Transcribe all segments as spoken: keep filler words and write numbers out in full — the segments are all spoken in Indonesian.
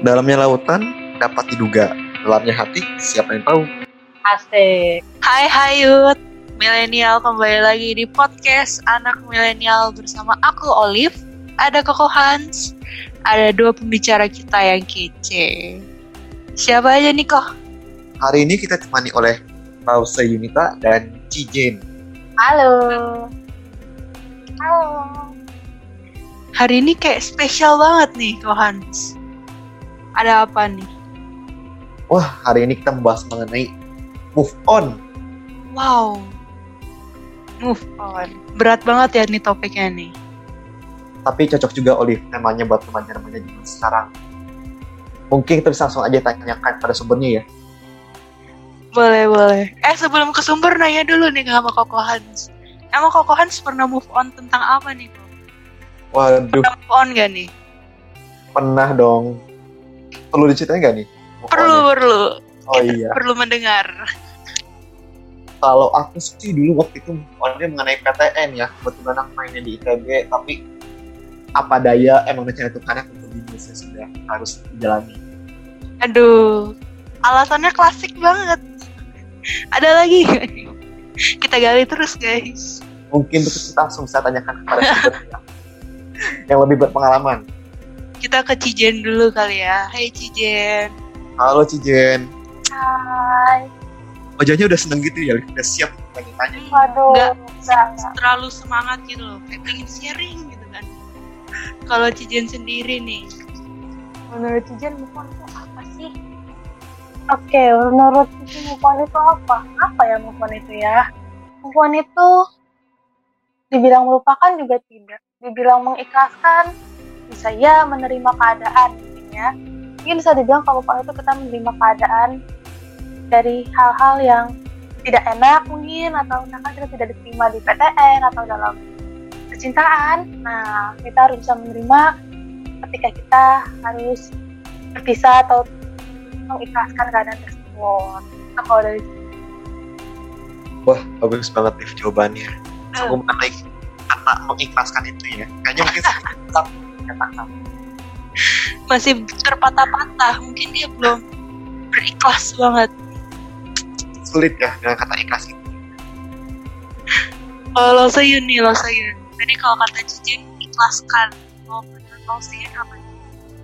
Dalamnya lautan dapat diduga, dalamnya hati siapa yang tahu. Asik. Hai hai Yud, milenial kembali lagi di podcast Anak Milenial bersama aku Olive, ada Koko Hans, ada dua pembicara kita yang kece. Siapa aja nih Kok? Hari ini kita temani oleh Lausa Yunita dan Cijen. Halo. Halo. Hari ini kayak spesial banget nih Kok Hans. Ada apa nih? Wah, hari ini kita membahas mengenai move on. Wow, move on. Berat banget ya nih topiknya nih. Tapi cocok juga Olive temanya buat remaja-remaja zaman sekarang. Mungkin kita bisa langsung aja tanyakan pada sumbernya ya. Boleh, boleh. Eh, sebelum ke sumber nanya dulu nih sama Koko Hans. Emang Koko Hans pernah move on tentang apa nih? Waduh. Pernah move on gak nih? Pernah dong. Perlu diceritain gak nih? Perlu, perlu. Oh kita iya. Perlu mendengar. Kalau aku sih dulu waktu itu orangnya mengenai P T N ya. Kebetulan aku mainnya di I T G, tapi apa daya emang rencana Tuhan aku untuk bisnisnya sudah harus dijalani. Aduh, alasannya klasik banget. Ada lagi gak nih? Kita gali terus guys. Mungkin itu kita langsung bisa tanyakan kepada kita yang lebih berpengalaman. Kita ke Cijen dulu kali ya. Hai Cijen. Halo Cijen. Hai. Wajahnya udah seneng gitu ya, udah siap tanya-tanya. Waduh, nggak terlalu semangat gitu loh, kayak pengen sharing gitu kan. Kalau Cijen sendiri nih, menurut Cijen move on itu apa sih? Oke, okay, menurut Cijen move on itu apa? Apa ya move on itu ya? Move on itu dibilang melupakan juga tidak, dibilang mengikhlaskan bisa ya, menerima keadaan mungkin ya. Mungkin bisa dibilang kalau waktu itu kita menerima keadaan dari hal-hal yang tidak enak mungkin, atau misalkan kita tidak diterima di P T N atau dalam percintaan. Nah, kita harus bisa menerima ketika kita harus berpisah atau mengikhlaskan keadaan tersebut. Nah, kalau dari wah, bagus banget nih jawabannya. Aku uh. menarik kata mengikhlaskan itu ya. Kayaknya mungkin tetap masih terpatah-patah, mungkin dia belum berikhlas banget. Sulit ya dengan kata ikhlas itu. Kalau oh, Sayun nih, lo Sayun. Tadi kalau kata Cijen ikhlaskan, mau benar-benar Sayun apa?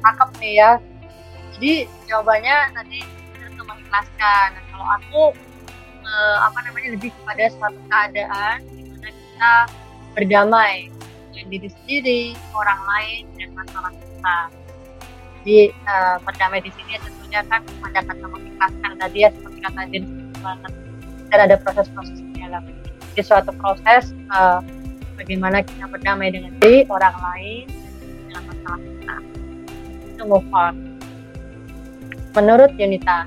Cakep nih ya. Jadi jawabannya tadi benar-benar mengikhlaskan. Nah, kalau aku eh, apa namanya lebih kepada suatu keadaan di mana kita berdamai. Diri sendiri, orang lain, dan masalah kita. Jadi uh, berdamai di sini tentunya kan ada kata mengikhlaskan tadi ya, seperti kata Jin, dan ada proses-proses di dalam. Jadi suatu proses uh, bagaimana kita berdamai dengan diri, orang lain, dan masalah kita. Itu move on. Menurut Yunita.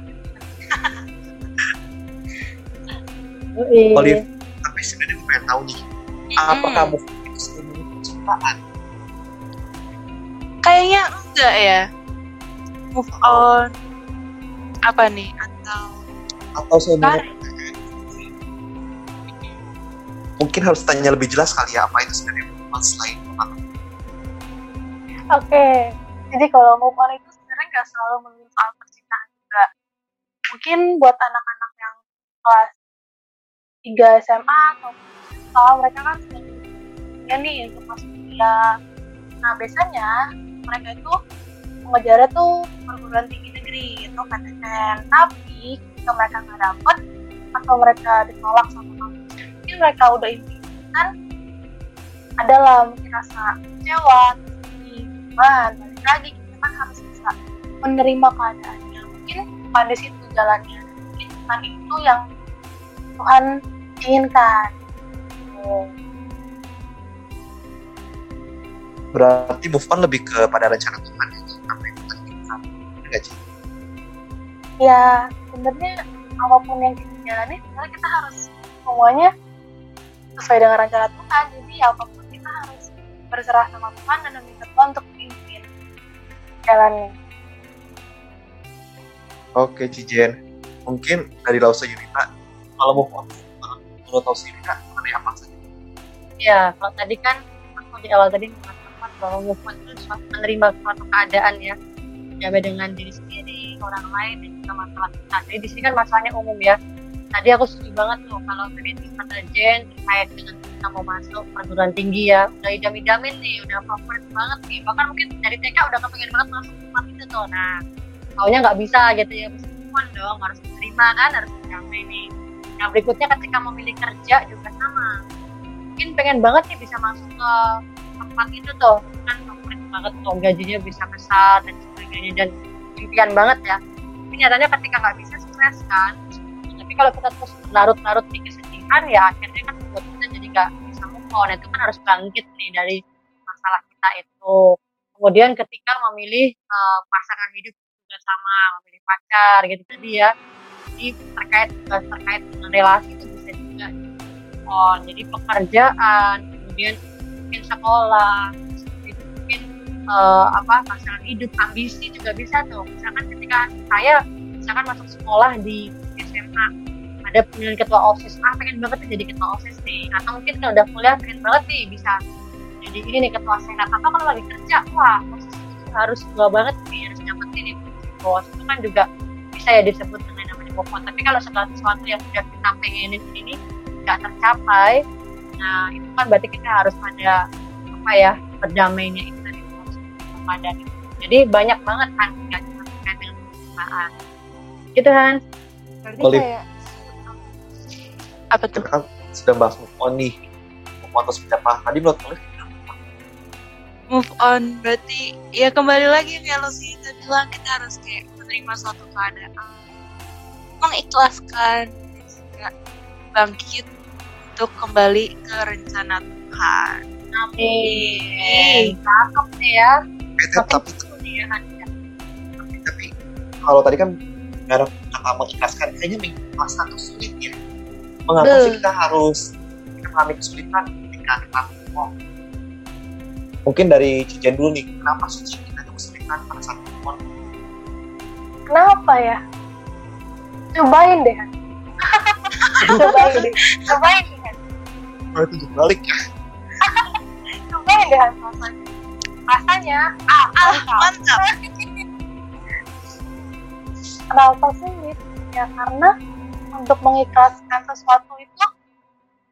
Olive, tapi sebenarnya gue pengen tahu nih, apa kamu kayaknya enggak ya move on apa nih atau atau sebenarnya mungkin harus tanya lebih jelas kali ya apa itu sebenarnya move on selain move on. Oke, jadi kalau move on itu sebenarnya nggak selalu melulu soal percintaan juga. Mungkin buat anak-anak yang kelas tiga S M A atau soal mereka kan ya nih untuk masuk kuliah. Nah biasanya mereka itu mengejarnya tuh perguruan tinggi negeri itu P T N. Tapi ketika mereka nggak dapet atau mereka ditolak sama kampus, mungkin mereka udah impikan adalah mungkin rasa kecewa, cuman balik lagi kita kan harus bisa menerima keadaannya. Mungkin bukan di situ jalannya, mungkin bukan itu yang Tuhan inginkan. Oh. Berarti move on lebih kepada rencana Tuhan itu apa yang kita inginkan, enggak sih? Ya, sebenarnya apapun yang kita jalani, sebenarnya kita harus semuanya sesuai dengan rencana Tuhan. Jadi apapun kita harus berserah sama Tuhan dan meminta Tuhan untuk memimpin jalannya. Oke, Cijen. Mungkin dari Lausa Yunita, kalau move on, menurut Lausa Yunita, mengenai apa saja? Ya, kalau tadi kan di awal tadi mengatakan bahwa move on itu menerima suatu keadaan ya, berdamai dengan diri sendiri, orang lain, dan juga masalah kita. Jadi di sini kan masalahnya umum ya. Tadi aku setuju banget tuh kalau tadi kata Jen terkait dengan kita mau masuk perguruan tinggi ya, udah idam-idamin nih, udah favorit banget nih. Bahkan mungkin dari T K udah kepengen banget masuk tempat itu tuh. Nah, taunya nggak bisa gitu ya, meskipun dong harus menerima kan, harus berdamai nih. Nah berikutnya ketika memilih kerja juga sama. Mungkin pengen banget nih bisa masuk ke tempat itu tuh, kan favorit banget tuh, gajinya bisa besar dan sebagainya, dan impian banget ya. Tapi nyatanya ketika nggak bisa stres kan. Tapi kalau kita terus larut-larut di kesedihan ya akhirnya kan buat kita jadi nggak bisa move on. Itu kan harus bangkit nih dari masalah kita itu. Kemudian ketika memilih uh, pasangan hidup juga sama, memilih pacar gitu tadi ya. Jadi terkait terkait dengan relasi itu bisa juga move on. Jadi pekerjaan, kemudian mungkin sekolah, mungkin uh, apa pasangan hidup, ambisi juga bisa tuh. Misalkan ketika saya misalkan masuk sekolah di S M A, ada pemilihan ketua OSIS, ah pengen banget jadi ketua OSIS nih. Atau mungkin kalau udah kuliah pengen banget nih bisa jadi ini nih ketua Senat. Atau kalau lagi kerja, wah OSIS itu harus gua banget nih, harus dapet ini bos. Itu kan juga bisa ya disebut dengan namanya pokok. Tapi kalau sesuatu yang sudah kita pengenin ini gak tercapai, nah itu kan berarti kita harus ada apa ya, berdamainya itu dari pemadam itu. Jadi banyak banget kan nggak cuma terkait dengan perusahaan gitu kan. Olive kayak... apa tuh kan sudah bahas move on nih, memutus pencapaian tadi menurut Olive move on berarti ya kembali lagi ya lo sih itu bilang kita harus kayak menerima suatu keadaan, mengikhlaskan dan juga bangkit untuk kembali ke rencana Tuhan. Amin. Cakep nih ya. Eh, tapi tapi, tapi kalau tadi kan nggak ada kata mengikhlaskan, kayaknya mengikhlaskan itu sulit ya. Mengapa sih kita harus kita mengalami kesulitan ketika kita ngomong? Mungkin dari Cijen dulu nih, kenapa sih kita ada kesulitan pada saat ngomong? Kenapa ya? Cobain deh. Cobain deh. Cobain deh. Kalau itu balik ya. Cobain deh rasanya. Rasanya ah, ah mantap. Kenapa sulit? Ya karena untuk mengikhlaskan sesuatu itu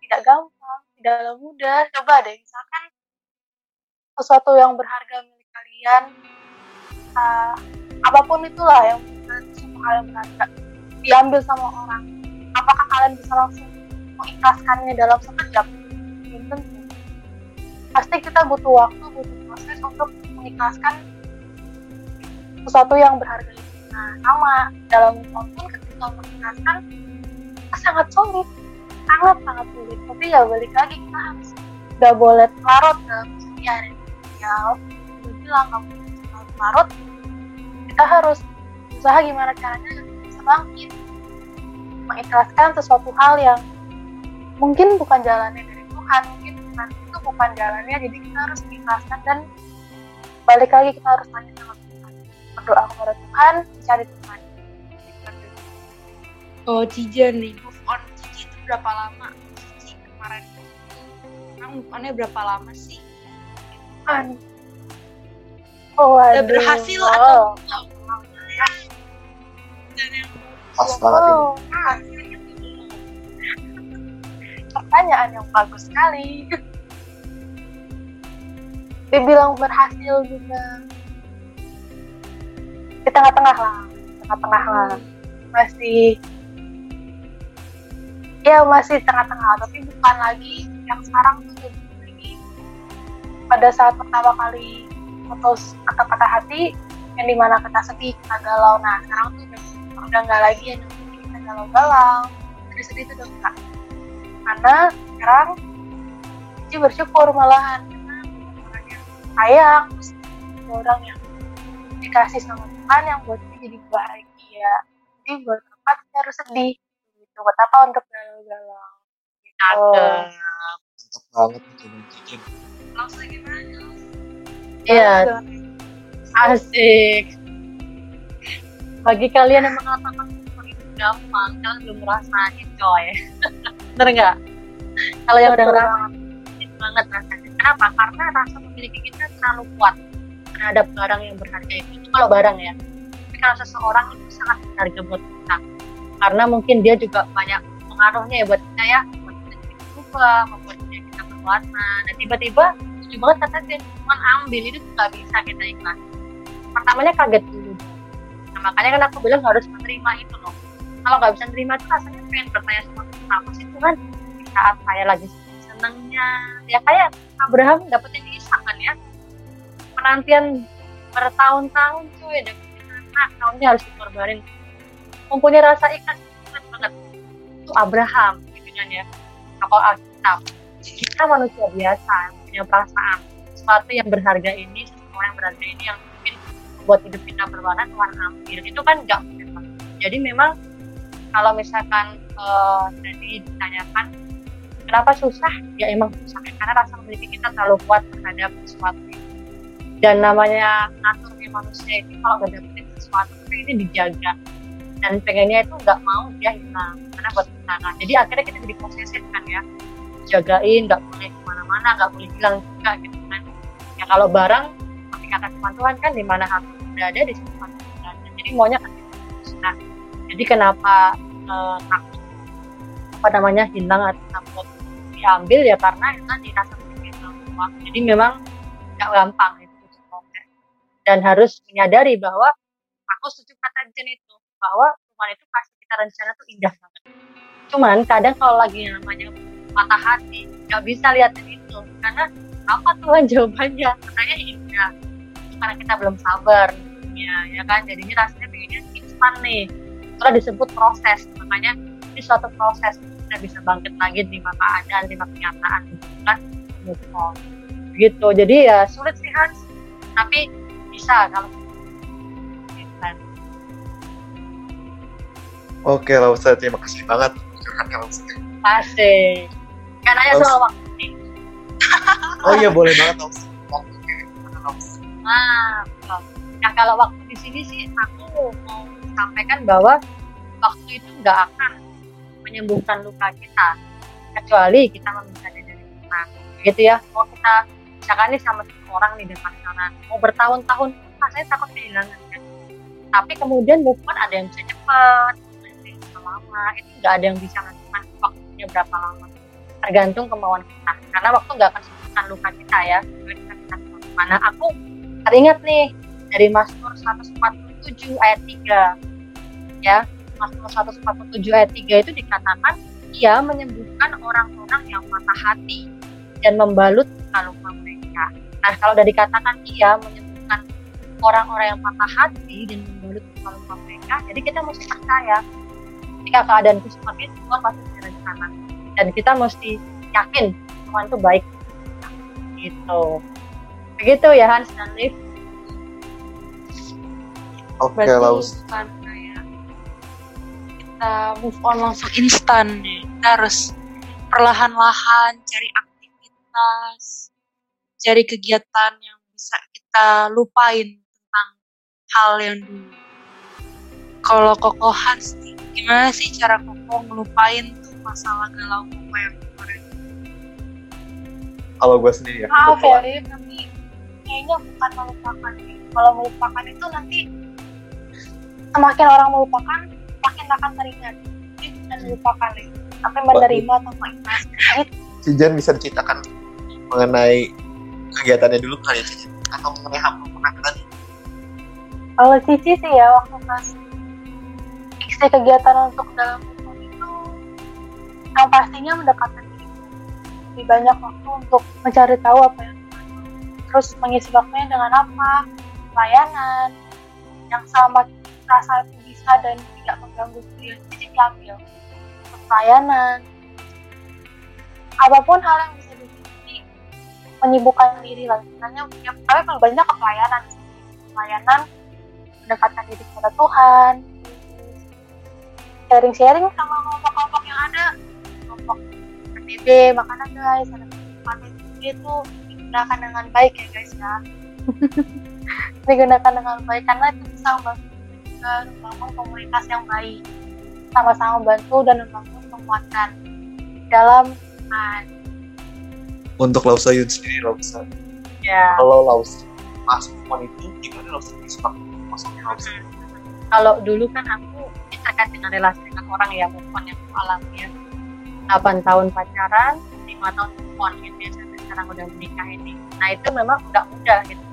tidak gampang, tidak mudah. Coba deh misalkan sesuatu yang berharga milik kalian, uh, apapun itulah yang sesuatu hal yang berharga diambil sama orang. Apakah kalian bisa langsung mengikhlaskannya dalam sekejap? Belum tentu. Pasti kita butuh waktu, butuh proses untuk mengikhlaskan sesuatu yang berharga itu. Nah, sama dalam konten ketika mengikhlaskan sangat sulit, sangat sangat sulit. Tapi ya balik lagi kita harus nggak boleh larut dalam kesedihan. Ya, udah bilang kamu harus larut. Kita harus usaha gimana caranya bisa bangkit, mengikhlaskan sesuatu hal yang mungkin bukan jalannya dari Tuhan, mungkin bukan, itu bukan jalannya, jadi kita harus mengikhlaskan dan balik lagi kita harus tanya sama Tuhan, berdoa kepada Tuhan, cari Tuhan. Oh Cijen nih, move on Cijen itu berapa lama? Cijen kemarin kamu move onnya berapa lama sih? An. Oh, udah berhasil wow. Atau belum? Dan yang pas banget oh, ini. Pertanyaan yang bagus sekali. Dibilang berhasil juga. Di tengah-tengah lah, tengah-tengah lah. Masih, ya masih tengah-tengah. Tapi bukan lagi yang sekarang tuh lagi. Pada saat pertama kali putus kata-kata hati, yang dimana kita sedih, kita galau. Nah sekarang tuh udah udah nggak lagi yang kita galau-galau, jadi sedih itu udah enggak. Karena sekarang Cici bersyukur malahan, karena orang yang sayang, orang yang dikasih sama Tuhan yang buat Cici jadi bahagia. Jadi buat apa Cici harus sedih? Gitu. Buat apa untuk galau-galau? Mantap, mantap banget Cici. Langsung gimana? Iya, asik. Bagi kalian yang mengatakan move itu gampang, kalian belum merasain coy. Bener nggak? Kalau yang udah ngerasain banget rasanya. Kenapa? Karena rasa memiliki kita terlalu kuat. terhadap barang yang berharga itu, itu kalau barang ya. Tapi kalau seseorang itu sangat berharga buat kita, karena mungkin dia juga banyak pengaruhnya ya buat kita ya, membuat kita jadi berubah, membuat kita berwarna. Dan tiba-tiba setuju banget kata dia cuma ambil, itu nggak bisa kita ikhlas. Pertamanya kaget dulu. Nah, makanya kan aku bilang harus menerima itu loh. Kalau nggak bisa menerima itu rasanya pengen bertanya sama kenapa sih Tuhan di saat saya lagi senangnya. Ya kayak Abraham dapetin Ishak kan ya, penantian bertahun-tahun cuy, dapetin anak, tahunnya harus dikorbanin, mempunyai rasa ikhlas banget banget itu Abraham gitu kan ya. Kalau Alkitab kita manusia biasa punya perasaan sesuatu yang berharga ini, sesuatu yang berharga ini yang mungkin membuat hidup kita berwarna, Tuhan ambil itu kan nggak memang. Jadi memang kalau misalkan uh, jadi ditanyakan kenapa susah, ya emang susah karena rasa memiliki kita terlalu kuat terhadap sesuatu itu. Dan namanya naturnya manusia itu kalau nggak dapetin sesuatu itu dijaga dan pengennya itu nggak mau dia hilang karena buat kita. Jadi akhirnya kita jadi posesif kan ya, jagain, nggak boleh kemana-mana, nggak boleh hilang juga gitu kan. Ya kalau barang seperti kata Tuhan kan di mana harus berada di situ harus berada. Jadi maunya kan itu. Nah, jadi kenapa eh, takut apa namanya hilang atau takut diambil ya karena itu dirasa begitu uang. Jadi memang nggak gampang itu semuanya. Dan harus menyadari bahwa aku setuju kata Jen itu, bahwa Tuhan itu kasih kita rencana tuh indah banget. Cuman kadang kalau lagi namanya patah hati nggak bisa liatin itu karena apa Tuhan jawabannya katanya indah. Karena kita belum sabar ya, ya kan jadinya rasanya pengennya instan nih. Itulah disebut proses, makanya ini suatu proses kita bisa bangkit lagi di mata keadaan, di mata kenyataan, bukan move on. Begitu, jadi ya sulit sih Hans, tapi bisa kalau kita. Oke Lausa, terima kasih banget. Kasih. Gak nanya soal waktu. Oh iya boleh banget Lausa. Nah, nah kalau waktu di sini sih aku mau sampaikan bahwa waktu itu nggak akan menyembuhkan luka kita kecuali kita memisahkan dari kita gitu ya. Kalau kita misalkan nih sama seseorang nih depan sana mau bertahun-tahun rasanya takut kehilangan kan? Tapi kemudian move on ada yang bisa cepat, ada yang bisa lama, itu nggak ada yang bisa menentukan waktunya berapa lama, tergantung kemauan kita karena waktu nggak akan menyembuhkan luka kita ya. Mana aku teringat nih dari Mazmur seratus empat puluh tujuh ayat tiga ya. Mazmur seratus empat puluh tujuh ayat tiga itu dikatakan ia menyembuhkan orang-orang yang patah hati dan membalut luka-luka mereka. Nah kalau udah dikatakan ia menyembuhkan orang-orang yang patah hati dan membalut luka-luka mereka, jadi kita mesti percaya ketika keadaan itu seperti itu Tuhan pasti berencana dan kita mesti yakin Tuhan itu baik gitu. Begitu ya Hans dan Liv. Oke, Laus. Kayak kita move on langsung instan nih. Kita harus perlahan-lahan cari aktivitas, cari kegiatan yang bisa kita lupain tentang hal yang dulu. Kalau Koko Hans, gimana sih cara Koko ngelupain tuh masalah galau Koko yang kemarin? Kalau gue sendiri ya. Ah, Olive, tapi kayaknya bukan melupakan. Kalau melupakan itu nanti semakin orang melupakan makin akan teringat. Jadi bukan melupakan ya, tapi menerima atau mengikhlas. Cijen bisa diceritakan mengenai kegiatannya dulu kali ya Cijen, atau mengenai hal melupakan. Kalau Cici sih ya waktu pas isi kegiatan untuk dalam hidup itu yang pastinya mendekatkan diri, lebih banyak waktu untuk mencari tahu apa yang terus mengisi waktunya dengan apa, layanan yang sama rasa itu bisa dan tidak mengganggu diri, jadi diambil untuk layanan apapun hal yang bisa diisi menyibukkan diri lah. Karena yang paling banyak ke pelayanan pelayanan mendekatkan diri kepada Tuhan, sharing-sharing sama kelompok-kelompok yang ada, kelompok K T B, makanan guys, ada kelompok gitu digunakan dengan baik ya guys ya. Digunakan dengan baik karena itu bisa membangun komunitas yang baik, sama-sama bantu dan membangun penguatan dalam an. Untuk Lausa Yun sendiri Lausa. Ya. Kalau Lausa masuk quality gimana lo sendiri seperti masuknya harus. Kalau dulu kan aku ya, terkait dengan relasi dengan orang ya, move on yang alami ya, delapan tahun pacaran, lima tahun move on gitu ya, sampai sekarang udah menikah ini. Nah itu memang nggak mudah gitu.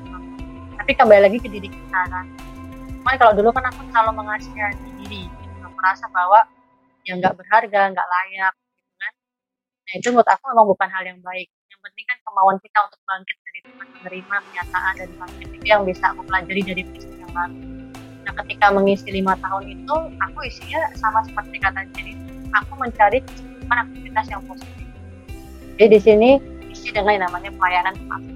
Tapi kembali lagi ke diri kita kan. Cuman kalau dulu kan aku selalu mengasihani diri, gitu, merasa bahwa yang nggak berharga, nggak layak, gitu kan. Nah itu menurut aku memang bukan hal yang baik. Yang penting kan kemauan kita untuk bangkit dari teman, menerima kenyataan dan bangkit itu yang bisa aku pelajari dari peristiwa yang lalu. Nah ketika mengisi lima tahun itu, aku isinya sama seperti kata Cijen, aku mencari kehidupan aktivitas yang positif. Jadi di sini isi dengan yang namanya pelayanan pasti.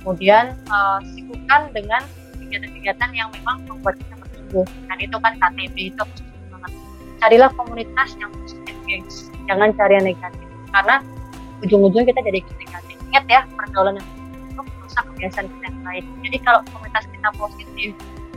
Kemudian uh, sibukkan dengan kegiatan-kegiatan yang memang membuat kita bertumbuh. Dan itu kan K T B itu positif banget. Carilah komunitas yang positif, guys. Jangan cari yang negatif. Karena ujung-ujungnya kita jadi negatif. Ingat ya, pergaulan yang itu merusak kebiasaan kita yang baik. Jadi kalau komunitas kita positif,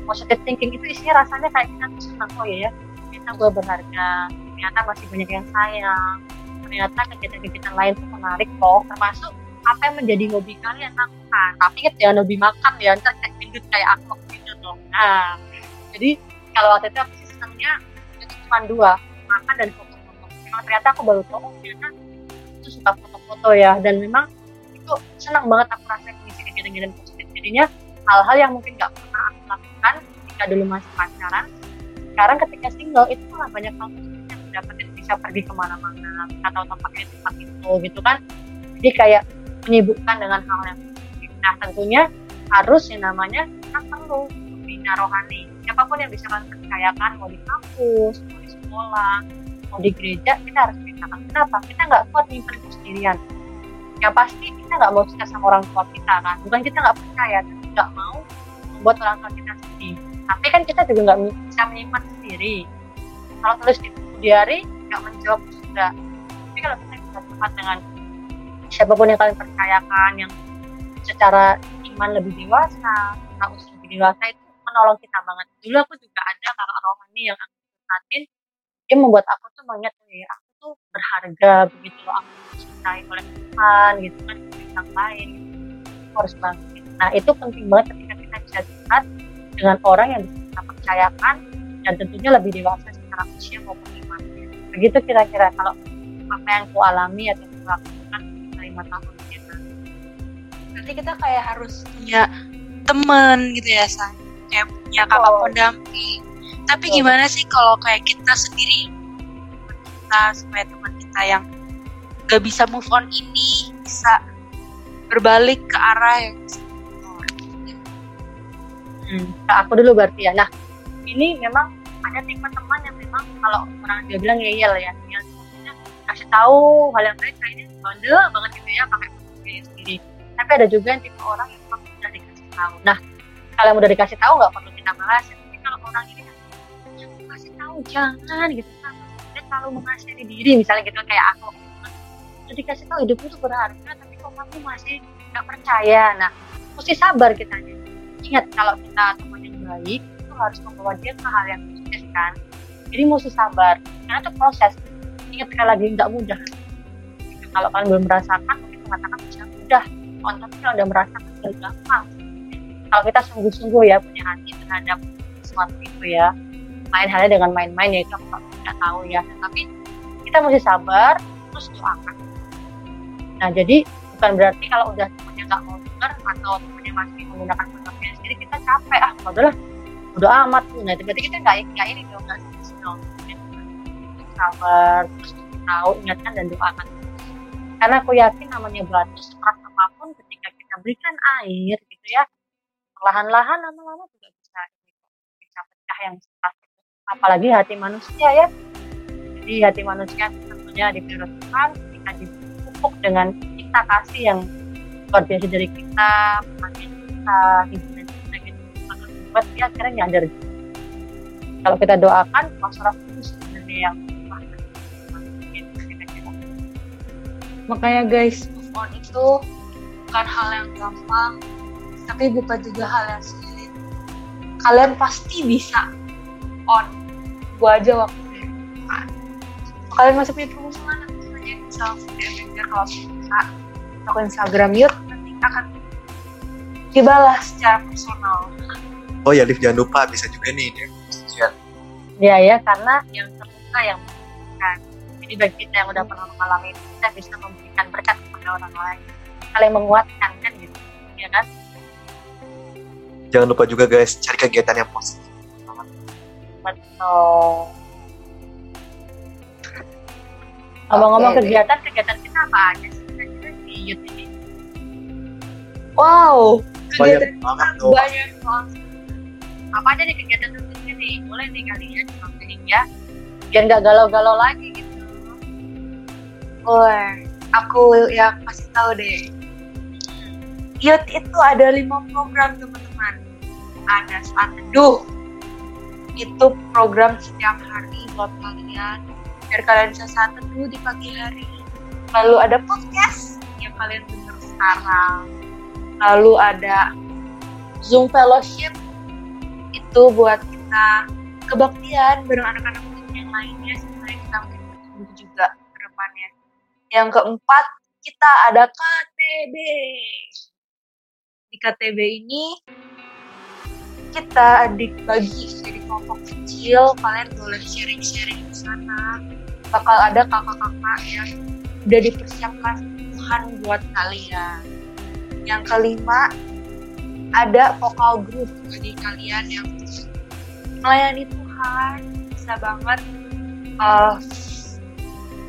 positive thinking itu isinya rasanya kayak kita senang, oh ya ya, kita gue berharga, ternyata masih banyak yang sayang, ternyata kegiatan-kegiatan lain itu menarik kok, termasuk apa yang menjadi hobi kalian lakukan. Tapi ingat jangan hobi makan ya, ntar kayak gendut kayak aku gitu dong. Nah, jadi kalau waktu itu aku sistemnya itu cuma dua, makan dan foto-foto. Memang ternyata aku baru tahu ternyata itu suka foto-foto ya, dan memang itu senang banget aku rasanya mengisi kegiatan-kegiatan positif. Jadinya hal-hal yang mungkin nggak pernah aku lakukan ketika dulu masih pacaran, sekarang ketika single itu malah banyak hal positif yang dapetin, bisa pergi kemana-mana atau tempatnya tempat itu gitu kan. Jadi kayak menyibukkan dengan hal yang positif. Nah tentunya harus yang namanya kita perlu pembina rohani, siapapun yang bisa kalian percayakan, mau di kampus, mau di sekolah, mau di gereja, kita harus percayakan. Kenapa? Kita nggak kuat nyimpen kesendirian. Yang pasti kita nggak mau cerita sama orang tua kita kan, bukan kita nggak percaya, tapi nggak mau membuat orang tua kita sedih. Tapi kan kita juga nggak bisa menyimpan sendiri. Kalau tulis di buku diari nggak menjawab sudah. Tapi kalau kita bisa cepat dengan siapapun yang kalian percayakan, yang secara iman lebih dewasa, secara usia lebih dewasa, itu menolong kita banget. Dulu aku juga ada kakak rohani yang aku perhatiin, dia membuat aku tuh mengingat, ya aku tuh berharga begitu loh, aku dicintai oleh Tuhan gitu kan, orang lain, gitu. Harus bangkit. Nah itu penting banget ketika kita bisa dekat dengan orang yang kita percayakan, dan tentunya lebih dewasa secara usia maupun iman. Begitu kira-kira kalau apa yang aku alami atau aku lakukan lima tahun gitu. Berarti kita kayak harus punya teman gitu ya, San. Kayak punya kakak pendamping. Tapi betul. Gimana sih kalau kayak kita sendiri, kita supaya teman kita yang gak bisa move on ini bisa berbalik ke arah yang oh, gitu. hmm. Nah, aku dulu berarti ya. Nah, ini memang ada tipe teman yang memang kalau orang dia bilang ngeyel ya, yang kasih tahu hal yang baik kayaknya bandel banget gitu ya, pakai pendirian sendiri. Tapi ada juga yang tipe orang yang memang udah dikasih tahu. Nah, kalau yang udah dikasih tahu nggak perlu kita balas. Tapi kalau orang ini yang kasih tahu jangan gitu kan, dia terlalu mengasihani diri misalnya gitu kayak aku. Udah dikasih tahu hidupmu tuh berharga, tapi kok kamu masih nggak percaya. Nah, mesti sabar kita. Ingat kalau kita teman yang baik itu harus membawa dia ke hal yang positif kan. Jadi mesti sabar. Karena itu proses. Ingat sekali lagi, nggak mudah. Kalau kalian belum merasakan, mungkin mengatakan bisa mudah. Kalau kalian udah merasakan, sudah gampang. Kalau kita sungguh-sungguh ya punya hati terhadap sesuatu itu ya, lain halnya dengan main-main ya itu aku nggak tahu ya. Tapi kita mesti sabar, terus doakan. Nah jadi bukan berarti kalau udah temannya nggak mau dengar atau temannya masih menggunakan pendapatnya sendiri kita capek ah, padahal udah amat tuh. Nah berarti kita nggak nggak ini dong, nggak senang. Sabar, terus tahu, ingatkan dan doakan. Karena aku yakin namanya batu sekeras apapun ketika kita berikan air gitu ya, perlahan-lahan lama-lama juga bisa bisa pecah yang keras. Apalagi hati manusia ya. Jadi hati manusia tentunya diperlukan ketika dipupuk dengan cinta kasih yang luar biasa dari kita, makin kita hiburan kita gitu. Buat dia akhirnya nyadar. Kalau kita doakan, masalah itu sebenarnya yang makanya guys, move on itu bukan hal yang gampang, tapi bukan juga hal yang sulit. Kalian pasti bisa on. Gua aja waktu itu. Kalian masih punya promosi mana? Misalnya bisa langsung D M-nya kalau bisa. Atau Instagram yuk, nanti akan dibalas secara personal. Oh ya, Liv, jangan lupa bisa juga nih dari Cijen. Iya ya, karena yang terbuka yang memberikan. Jadi bagi kita yang udah pernah mengalami, kita bisa memberikan berkat kepada orang lain. Saling menguatkan kan gitu, ya kan? Jangan lupa juga guys, cari kegiatan yang positif. Betul. Ngomong-ngomong okay, kegiatan, kegiatan kita apa aja sih? Kegiatan di YouTube ini. Wow, kegiatan banyak kita banyak banget. Apa aja nih kegiatan tentunya nih? Boleh nih kalian sampaikan ya, biar nggak galau-galau lagi gitu. Wah, aku yang pasti tahu deh. Youth itu ada lima program teman-teman. Ada saat teduh, itu program setiap hari buat kalian, biar kalian bisa saat teduh di pagi hari. Lalu ada podcast yang kalian dengar sekarang. Lalu ada Zoom Fellowship, itu buat kita kebaktian bareng anak-anak muda yang lainnya, sebenarnya kita mungkin bertumbuh juga ke depannya. Yang keempat, kita ada K T B. Di K T B ini kita dibagi jadi kelompok kecil, kalian boleh sharing-sharing di sana. Bakal ada kakak-kakak yang udah dipersiapkan Tuhan buat kalian. Yang kelima, ada vokal group bagi kalian yang melayani Tuhan, bisa banget uh,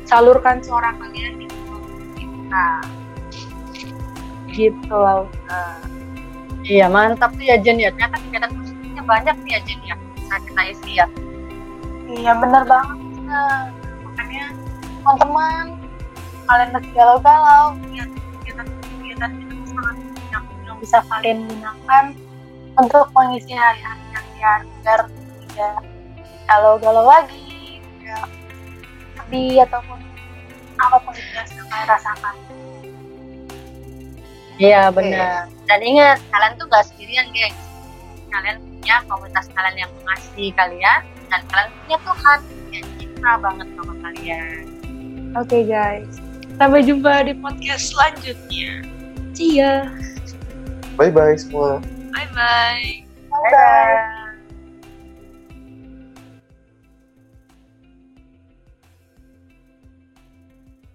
salurkan suara kalian di kita. Gitu loh. Uh, Iya mantap tuh ya Jen ya, ternyata kegiatan positifnya banyak nih ya Jen ya, bisa kita isi ya. Iya benar banget kita, makanya teman-teman kalian lagi galau-galau, lihat kegiatan-kegiatan itu sangat banyak yang bisa kalian gunakan untuk mengisi hari-hari kalian agar tidak galau-galau lagi, tidak sedih ataupun apapun yang kalian rasakan. Iya benar. Okay. Dan ingat, kalian tuh gak sendirian, geng. Kalian punya komunitas kalian yang mengasihi kalian, dan kalian punya Tuhan yang cinta banget sama kalian. Oke okay, guys, sampai jumpa di podcast selanjutnya. See ya. Bye bye semua. Bye bye. Bye bye.